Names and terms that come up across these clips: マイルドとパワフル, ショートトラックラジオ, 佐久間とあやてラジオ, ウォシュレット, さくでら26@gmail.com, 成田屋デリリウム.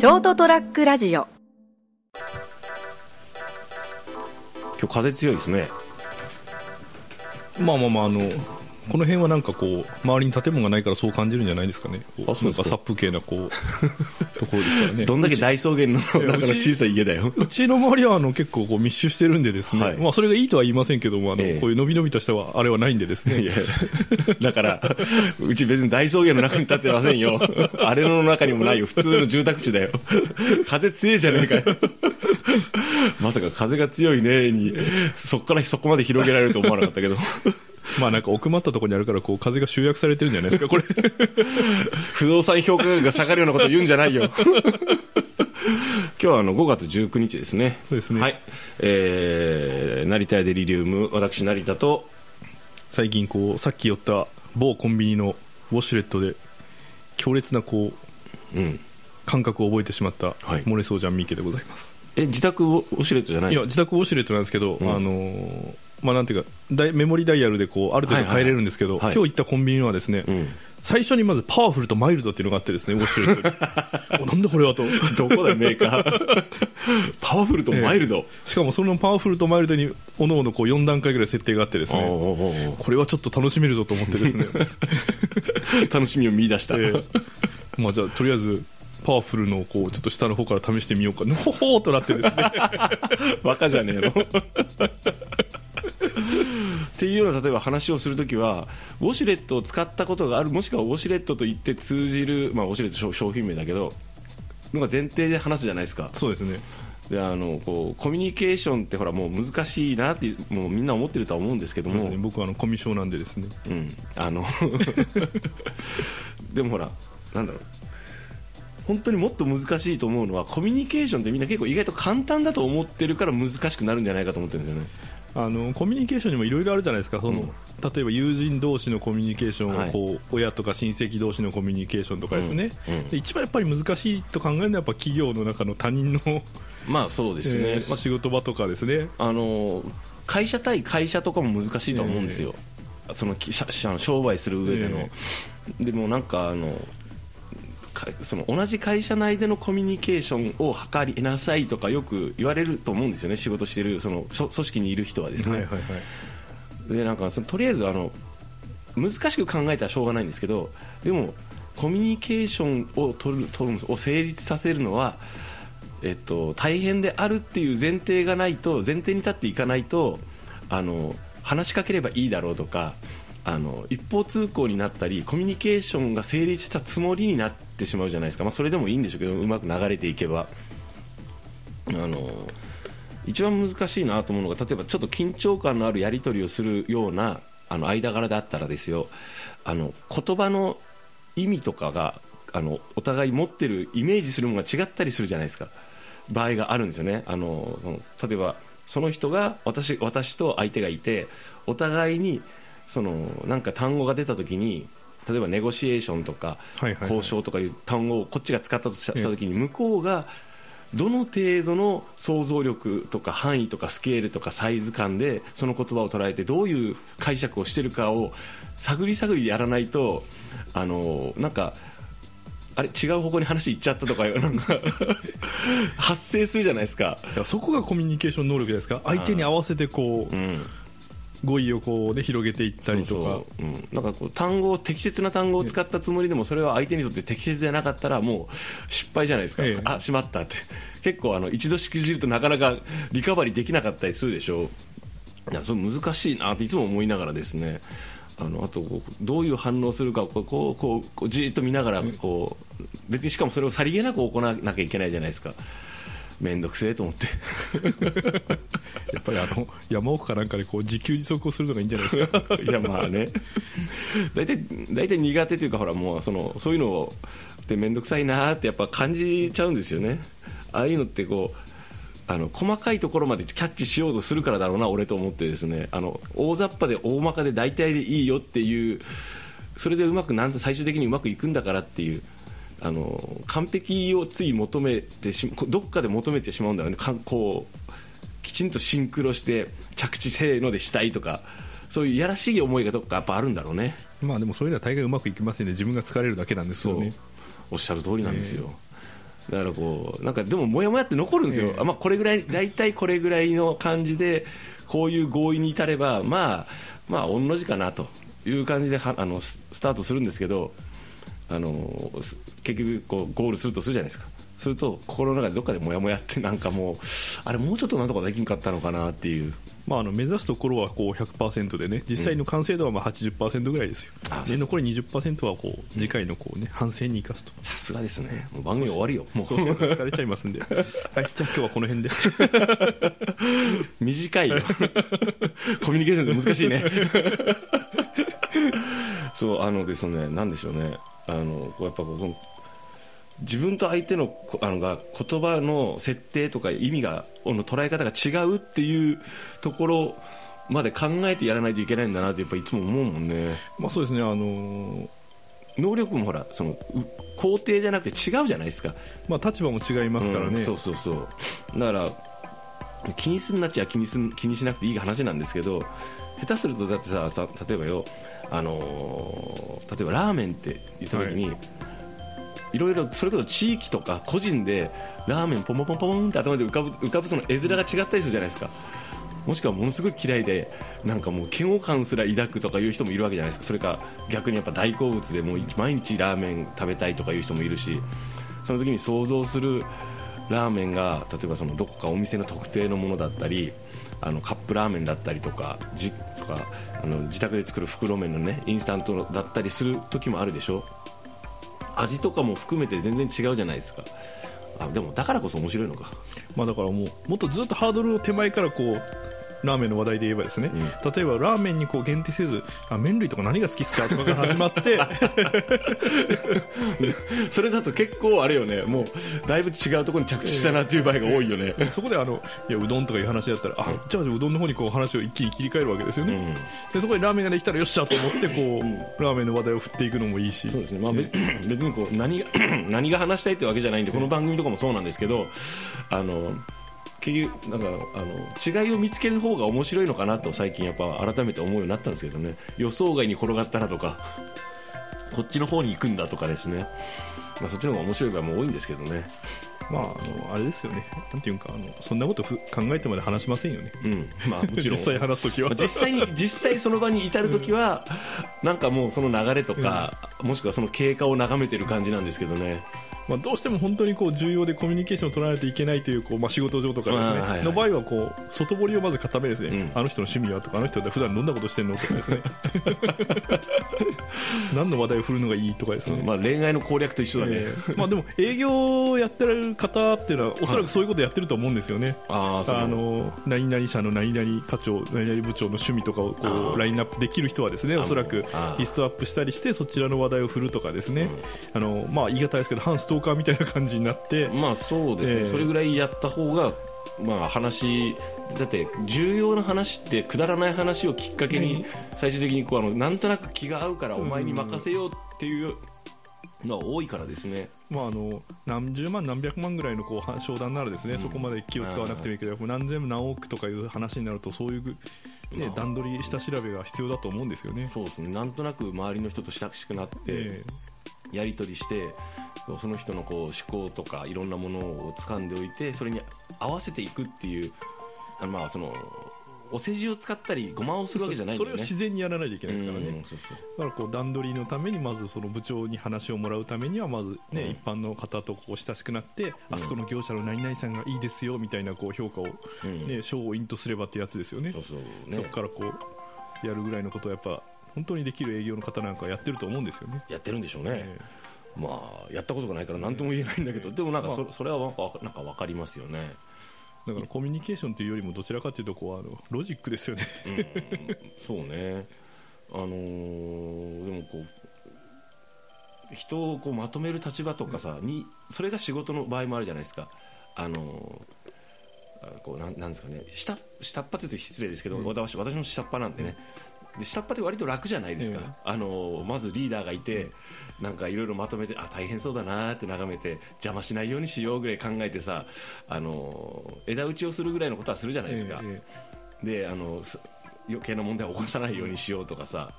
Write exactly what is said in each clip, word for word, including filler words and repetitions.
ショートトラックラジオ。今日風強いですね。まあまあまああのこの辺はなんかこう周りに建物がないからそう感じるんじゃないですかね。こうあそうですか、なんか殺風景なこうところですからね。どんだけ大草原の中の小さい家だよ。うちの周りはあの結構こう密集してるんでですね、はい、まあそれがいいとは言いませんけども、あの、ええ、こういうのびのびとしたはあれはないんでですね。いやだからうち別に大草原の中に建ってませんよ。あれの中にもないよ、普通の住宅地だよ。風強いじゃねえかよ。まさか風が強いねにそこからそこまで広げられると思わなかったけど。まあなんか奥まったところにあるからこう風が集約されてるんじゃないですかこれ。不動産評価額が下がるようなこと言うんじゃないよ。今日はあのごがつじゅうくにちですね。そうですね。はい。えー、成田屋デリリウム、私成田と最近こうさっき寄った某コンビニのウォシュレットで強烈なこう、うん、感覚を覚えてしまった漏れそうじゃんミケでございます。え自宅ウォシュレットじゃないですか。いや自宅ウォシュレットなんですけど、うん、あのー。まあ、なんていうかメモリダイヤルでこうある程度変えれるんですけど、はいはいはい、今日行ったコンビニはですね、うん、最初にまずパワフルとマイルドっていうのがあってですね、ウォシュレットなんだこれはと。どこだメーカー。パワフルとマイルド、えー、しかもそのパワフルとマイルドにおのおのこうよんだんかいぐらい設定があってですね、おうおうおう、これはちょっと楽しめるぞと思ってですね。楽しみを見出した、えーまあ、じゃあとりあえずパワフルのこうちょっと下の方から試してみようかな、ほほーとなってですね。バカじゃねえの。っていうような例えば話をするときはウォシュレットを使ったことがある、もしくはウォシュレットと言って通じる、まあ、ウォシュレット商品名だけどのが前提で話すじゃないですか。そうですね。であのこうコミュニケーションってほらもう難しいなってもうみんな思ってるとは思うんですけども、ね、僕はあのコミュ障なんでですね、うん、あのでもほらなんだろう、本当にもっと難しいと思うのはコミュニケーションってみんな結構意外と簡単だと思ってるから難しくなるんじゃないかと思ってるんですよね。あのコミュニケーションにもいろいろあるじゃないですか。その、うん、例えば友人同士のコミュニケーション、はい、こう親とか親戚同士のコミュニケーションとかですね、うんうん、で一番やっぱり難しいと考えるのはやっぱ企業の中の他人のまあそうですね、えー、仕事場とかですね、あの会社対会社とかも難しいと思うんですよ、えー、その商売する上での、えー、でもなんかあのその同じ会社内でのコミュニケーションを図りなさいとかよく言われると思うんですよね、仕事してるその組織にいる人はですね、はいはいはい、でなんかそのとりあえずあの難しく考えたらしょうがないんですけど、でもコミュニケーションを取る、取るを成立させるのは、えっと、大変であるっていう前提がないと、前提に立っていかないと、あの話しかければいいだろうとか、あの一方通行になったりコミュニケーションが成立したつもりになってしまうじゃないですか、まあ、それでもいいんでしょうけどうまく流れていけばあの一番難しいなと思うのが、例えばちょっと緊張感のあるやり取りをするようなあの間柄だったらですよ、あの言葉の意味とかがあのお互い持ってるイメージするものが違ったりするじゃないですか、場合があるんですよね。あの例えばその人が 私, 私と相手がいてお互いにそのなんか単語が出たときに、例えばネゴシエーションとか交渉とかいう単語をこっちが使ったとしたときに、向こうがどの程度の想像力とか範囲とかスケールとかサイズ感でその言葉を捉えてどういう解釈をしているかを探り探りやらないと、あのなんかあれ違う方向に話いっちゃったとかなんか発生するじゃないですか。そこがコミュニケーション能力じゃないですか。相手に合わせてこう、うん語彙をこう、ね、広げていったりとか、そうそう、うん、なんかこう単語を適切な単語を使ったつもりでもそれは相手にとって適切じゃなかったらもう失敗じゃないですか、ええ、あしまったって結構あの一度しくじるとなかなかリカバリーできなかったりするでしょう。いやそれ難しいなっていつも思いながらですね、あのあとどういう反応するかをこうこうこうこうじっと見ながらこう別にしかもそれをさりげなく行わなきゃいけないじゃないですか。めんどくせえと思ってやっぱりあの山奥かなんかでこう自給自足をするのがいいんじゃないですか。いやまあね大体大体苦手というかほらもうそのそういうのってめんどくさいなってやっぱ感じちゃうんですよね。ああいうのってこうあの細かいところまでキャッチしようとするからだろうな俺と思ってですね、あの大雑把で大まかで大体でいいよっていう、それでうまくなん最終的にうまくいくんだからっていう、あの完璧をつい求めてしどっかで求めてしまうんだろうね。こうきちんとシンクロして着地せーのでしたいとか、そういうやらしい思いがどっかやっぱあるんだろうね。まあでもそういうのは大概うまくいきませんね。自分が疲れるだけなんですよね。そうおっしゃる通りなんですよ、えーだからこうなんかでもモヤモヤって残るんですよ、えーまあ、これぐらい大体これぐらいの感じでこういう合意に至ればまあまあ御の字かなという感じであのスタートするんですけど、あの結局こうゴールするとするじゃないですか。すると心の中でどっかでモヤモヤってなんかもうあれもうちょっとなんとかできんかったのかなっていう、まあ、あの目指すところはこう ひゃくパーセント でね、実際の完成度はまあ はちじゅっパーセント ぐらいですよ、うん、で残り にじゅっパーセント はこう次回のこう、ね、反省に生かすと。さすがですね、もう番組終わるよ、もうそうそう疲れちゃいますんで、はい、じゃあ今日はこの辺で短いよコミュニケーションって難しいねそうあのですね、なんでしょうね、あのやっぱこうその自分と相手のあのが言葉の設定とか意味がの捉え方が違うっていうところまで考えてやらないといけないんだなってやっぱいつも思うもんね。まあそうですね、あのー、能力もほらその肯定じゃなくて違うじゃないですか、まあ、立場も違いますからね、うん、そうそうそう、だから気にするなっちゃ気にする気にしなくていい話なんですけど、下手するとだってさ、さ例えばよ、あのー、例えばラーメンって言った時に、はい、いろいろそれこそ地域とか個人でラーメンポンポンポンポンって頭で浮かぶ、浮かぶその絵面が違ったりするじゃないですか。もしくはものすごい嫌いでなんかもう嫌悪感すら抱くとかいう人もいるわけじゃないですか。それか逆にやっぱ大好物でもう毎日ラーメン食べたいとかいう人もいるし、その時に想像するラーメンが例えばそのどこかお店の特定のものだったり、あのカップラーメンだったりとか、じとかあの自宅で作る袋麺のねインスタントだったりする時もあるでしょ。味とかも含めて全然違うじゃないですか。あ、でもだからこそ面白いのか、まあ、だからもうもっとずっとハードルを手前からこうラーメンの話題で言えばですね、うん、例えばラーメンにこう限定せず、あ、麺類とか何が好きっすかとかから始まってそれだと結構あれよね、もうだいぶ違うところに着地したなっていう場合が多いよね、えー、そこであのいやうどんとかいう話だったら、あ、じゃあうどんの方にこう話を一気に切り替えるわけですよね、うん、でそこでラーメンができたらよっしゃと思ってこう、うん、ラーメンの話題を振っていくのもいいし、そうですね、まあ、別にこう 何, 何が話したいってわけじゃないんで、この番組とかもそうなんですけど、あの結局なんかあの違いを見つける方が面白いのかなと最近やっぱ改めて思うようになったんですけどね。予想外に転がったらとかこっちの方に行くんだとかですね、まあ、そっちの方が面白い場合も多いんですけどね。まあ、あのあれですよね、なんていうかあのそんなことふ考えてまで話しませんよね、うんまあ、もちろん実際話すときは実際に実際その場に至るときは、うん、なんかもうその流れとか、うん、もしくはその経過を眺めてる感じなんですけどね。まあ、どうしても本当にこう重要でコミュニケーションを取らないといけないというこう、まあ、仕事上とかですね、はいはい、の場合はこう外堀をまず固めですね、うん、あの人の趣味はとか、あの人は普段どんなことしてるのとかですね何の話題を振るのがいいとかですね、まあ、恋愛の攻略と一緒だね、えーまあ、でも営業をやってられる方っていうのはおそらくそういうことやってると思うんですよね、はい、ああの何々社の何々課長何々部長の趣味とかをこうラインナップできる人はですね、おそらくリストアップしたりしてそちらの話題を振るとかですね、あの、まあ、言い方ですけど反ストみたいな感じになって、まあそうですね、えー、それぐらいやった方が、まあ、話だって重要な話ってくだらない話をきっかけに最終的にこうあのなんとなく気が合うからお前に任せようっていうのは多いからですね、まあ、あの何十万何百万ぐらいのこう商談ならですね、うん、そこまで気を使わなくてもいいけど、何千何億とかいう話になるとそういう、ね、まあ、段取り下調べが必要だと思うんですよね。そうですね、なんとなく周りの人と親しくなって、えー、やり取りしてその人のこう思考とかいろんなものを掴んでおいてそれに合わせていくっていう、あのまあそのお世辞を使ったりごまをするわけじゃないんだよね。 そ, それを自然にやらないといけないですからね、うん、そうそう、だからこう段取りのためにまずその部長に話をもらうためにはまず、ね、うん、一般の方とこう親しくなって、うん、あそこの業者の何々さんがいいですよみたいなこう評価を、ね、賞、うん、をインとすればってやつですよね。 そ, う そ, うね、そこからこうやるぐらいのことをやっぱ本当にできる営業の方なんかやってると思うんですよね。やってるんでしょうね、えーまあ、やったことがないから何とも言えないんだけど、でもなんか そ,、まあ、それはなんか、なんか分かりますよね。だからコミュニケーションというよりもどちらかというとこうあのロジックですよね、うん、そうね、あのー、でもこう人をこうまとめる立場とかさに、それが仕事の場合もあるじゃないですか。あのー、こう な, なんですかね、下, 下っ端というと失礼ですけど、うん、私, 私も下っ端なんでね、で下っ端って割と楽じゃないですか、えー、あのまずリーダーがいてなんかいろいろまとめて、あ、大変そうだなって眺めて邪魔しないようにしようぐらい考えてさ、あの枝打ちをするぐらいのことはするじゃないですか、えー、であの余計な問題を起こさないようにしようとかさ。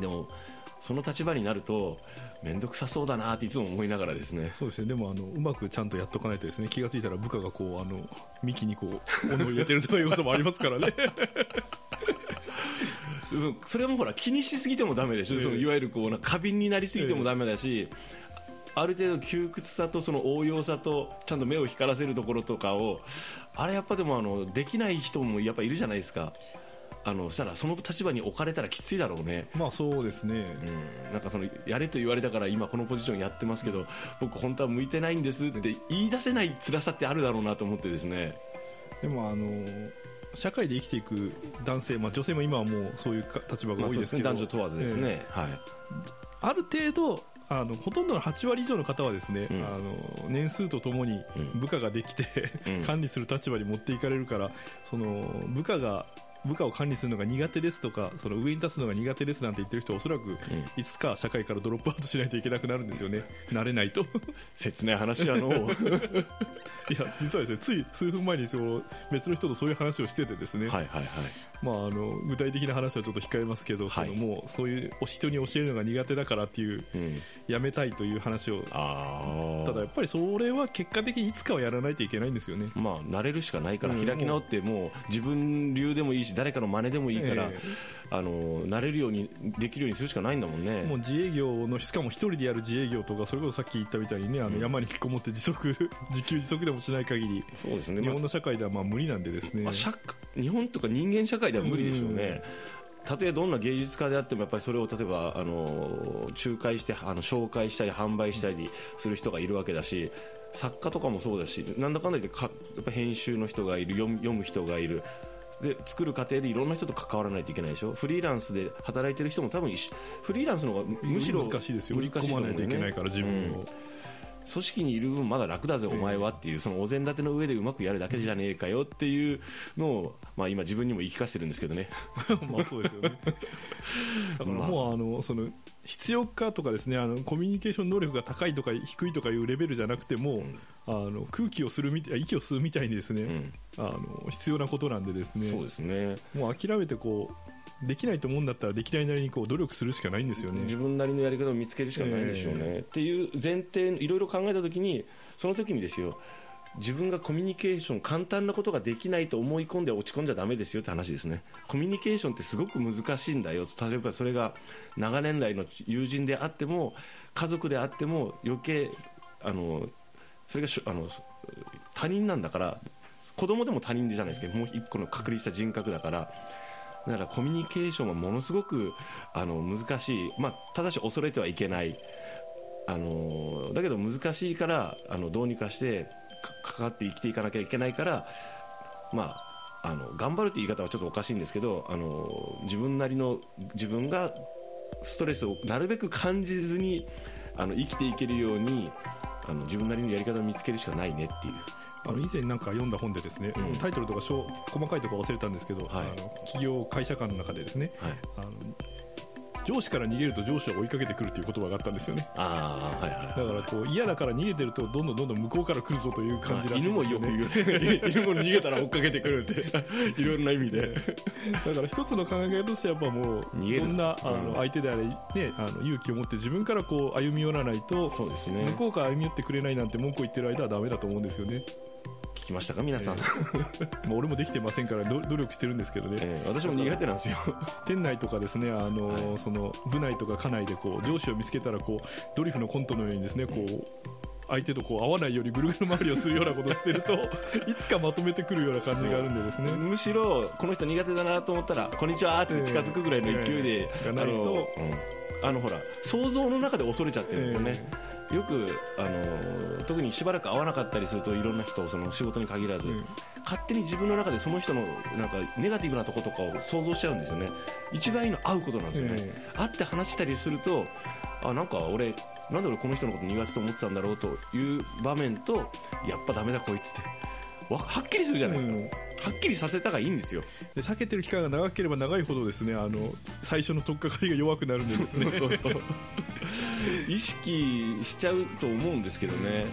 でもその立場になるとめんどくさそうだなっていつも思いながらですね。そうですね。でもあのうまくちゃんとやっとかないとですね、気がついたら部下がこうあの幹にこう斧を入れてるということもありますからねそれもほら気にしすぎてもダメでしょ、えー、そのいわゆるこう過敏になりすぎてもダメだし、えーある程度窮屈さとその応用さとちゃんと目を光らせるところとかをあれやっぱでもあのできない人もやっぱいるじゃないですか。あのしたらその立場に置かれたらきついだろうね。まあそうですね、うん、なんかそのやれと言われたから今このポジションやってますけど僕本当は向いてないんですって言い出せない辛さってあるだろうなと思ってですね。でもあの社会で生きていく男性、まあ、女性も今はもうそういう立場が多いですけど、まあそうですね、男女問わずですね、えーはい、ある程度あのほとんどのはち割以上の方はですね、うん、あの年数とともに部下ができて、うん、管理する立場に持っていかれるから、うん、その部下が部下を管理するのが苦手ですとかその上に立つのが苦手ですなんて言ってる人はおそらくいつか社会からドロップアウトしないといけなくなるんですよね、うん、慣れないと切ない話やのいや実はですねつい数分前にその別の人とそういう話をしててですね、はいはいはい、まあ、あの具体的な話はちょっと控えますけど、はい、そのもうそういう人に教えるのが苦手だからっていう、うん、やめたいという話をあただやっぱりそれは結果的にいつかはやらないといけないんですよね。まあ慣れるしかないから、うん、開き直ってもう自分流でもいいし誰かの真似でもいいから、えー、あの慣れるようにできるようにするしかないんだもんね。もう自営業のしかも一人でやる自営業とかそれこそさっき言ったみたいにねあの山に引きこもって自足、うん、自給自足でもしない限りそうですね、日本の社会ではまあ無理なんでですね、まあ、社日本とか人間社会では無理でしょうね。たとえどんな芸術家であってもやっぱりそれを例えばあの仲介してあの紹介したり販売したりする人がいるわけだし、作家とかもそうだしなんだかんだ言ってかやっぱ編集の人がいる、読む、読む人がいるで作る過程でいろんな人と関わらないといけないでしょ。フリーランスで働いてる人も多分フリーランスの方がむしろ難しいですよ。売り込まないといけないから自分を、うん組織にいる分まだ楽だぜお前はっていうそのお膳立ての上でうまくやるだけじゃねえかよっていうのを、まあ、今自分にも言い聞かせてるんですけどねまあそうですよね。だからもうあのその必要かとかですねあのコミュニケーション能力が高いとか低いとかいうレベルじゃなくても、うん、あの空気をするみたい息を吸うみたいにですね、うん、あの必要なことなんでですね、そうですねもう諦めてこうできないと思うんだったらできないなりにこう努力するしかないんですよね。自分なりのやり方を見つけるしかないんでしょうね、えー、っていう前提いろいろ考えたときにその時にですよ自分がコミュニケーション簡単なことができないと思い込んで落ち込んじゃダメですよって話ですね。コミュニケーションってすごく難しいんだよ。例えばそれが長年来の友人であっても家族であっても余計あのそれがあの他人なんだから子供でも他人じゃないですけどもう一個の確立した人格だからだからコミュニケーションはものすごくあの難しい、まあ、ただし恐れてはいけないあのだけど難しいからあのどうにかして関わって生きていかなきゃいけないから、まあ、あの頑張るという言い方はちょっとおかしいんですけどあの自分なりの自分がストレスをなるべく感じずにあの生きていけるようにあの自分なりのやり方を見つけるしかないねっていうあの以前なんか読んだ本でですね、うん、タイトルとか細かいところ忘れたんですけど、はい、あの企業会社間の中でですね、はい、あの上司から逃げると上司は追いかけてくるという言葉があったんですよね。あ、はいはいはい、だからこう嫌だから逃げてるとどんどんどんどん向こうから来るぞという感じらしい、ね、犬もよく言うね犬も逃げたら追っかけてくるっていろんな意味でだから一つの考え方としてやっぱもうどんなあの相手であれ、ね、あの勇気を持って自分からこう歩み寄らないとそうです、ね、向こうから歩み寄ってくれないなんて文句を言ってる間はダメだと思うんですよね。聞きましたか皆さん、えー、まあ俺もできてませんから努力してるんですけどね、えー、私も苦手なんですよ店内とかですねあの、はい、その部内とか課内でこう上司を見つけたらこうドリフのコントのようにですねこう相手とこう合わないようにぐるぐる回りをするようなことをしてるといつかまとめてくるような感じがあるんでですねむしろこの人苦手だなと思ったらこんにちはって近づくぐらいの勢いで、えーえー、がないとあの、うん、あのほら想像の中で恐れちゃってるんですよね、えーよくあの特にしばらく会わなかったりするといろんな人その仕事に限らず、うん、勝手に自分の中でその人のなんかネガティブなとことかを想像しちゃうんですよね。一番いいのは会うことなんですよね、うん、会って話したりするとあなんか俺なんで俺この人のこと苦手と思ってたんだろうという場面とやっぱダメだこいつってはっきりするじゃないですか、うん、はっきりさせたがいいんですよ。で避けてる期間が長ければ長いほどですねあの最初の取っかかりが弱くなるんでですねそうそうそう意識しちゃうと思うんですけどね、うん、っ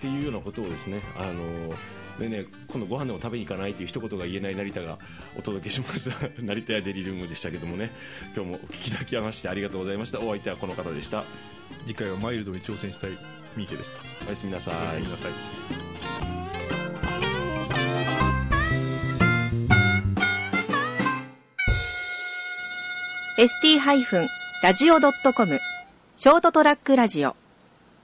ていうようなことをですねあのでね、今度ご飯でも食べに行かないという一言が言えない成田がお届けしました成田やデリルームでしたけどもね、今日もお聞きいただきましてありがとうございました。お相手はこの方でした。次回はマイルドに挑戦したい三池でした。おやすみなさい。おやすみなさい。エスティー ラジオ ドットコム ショートトラックラジオ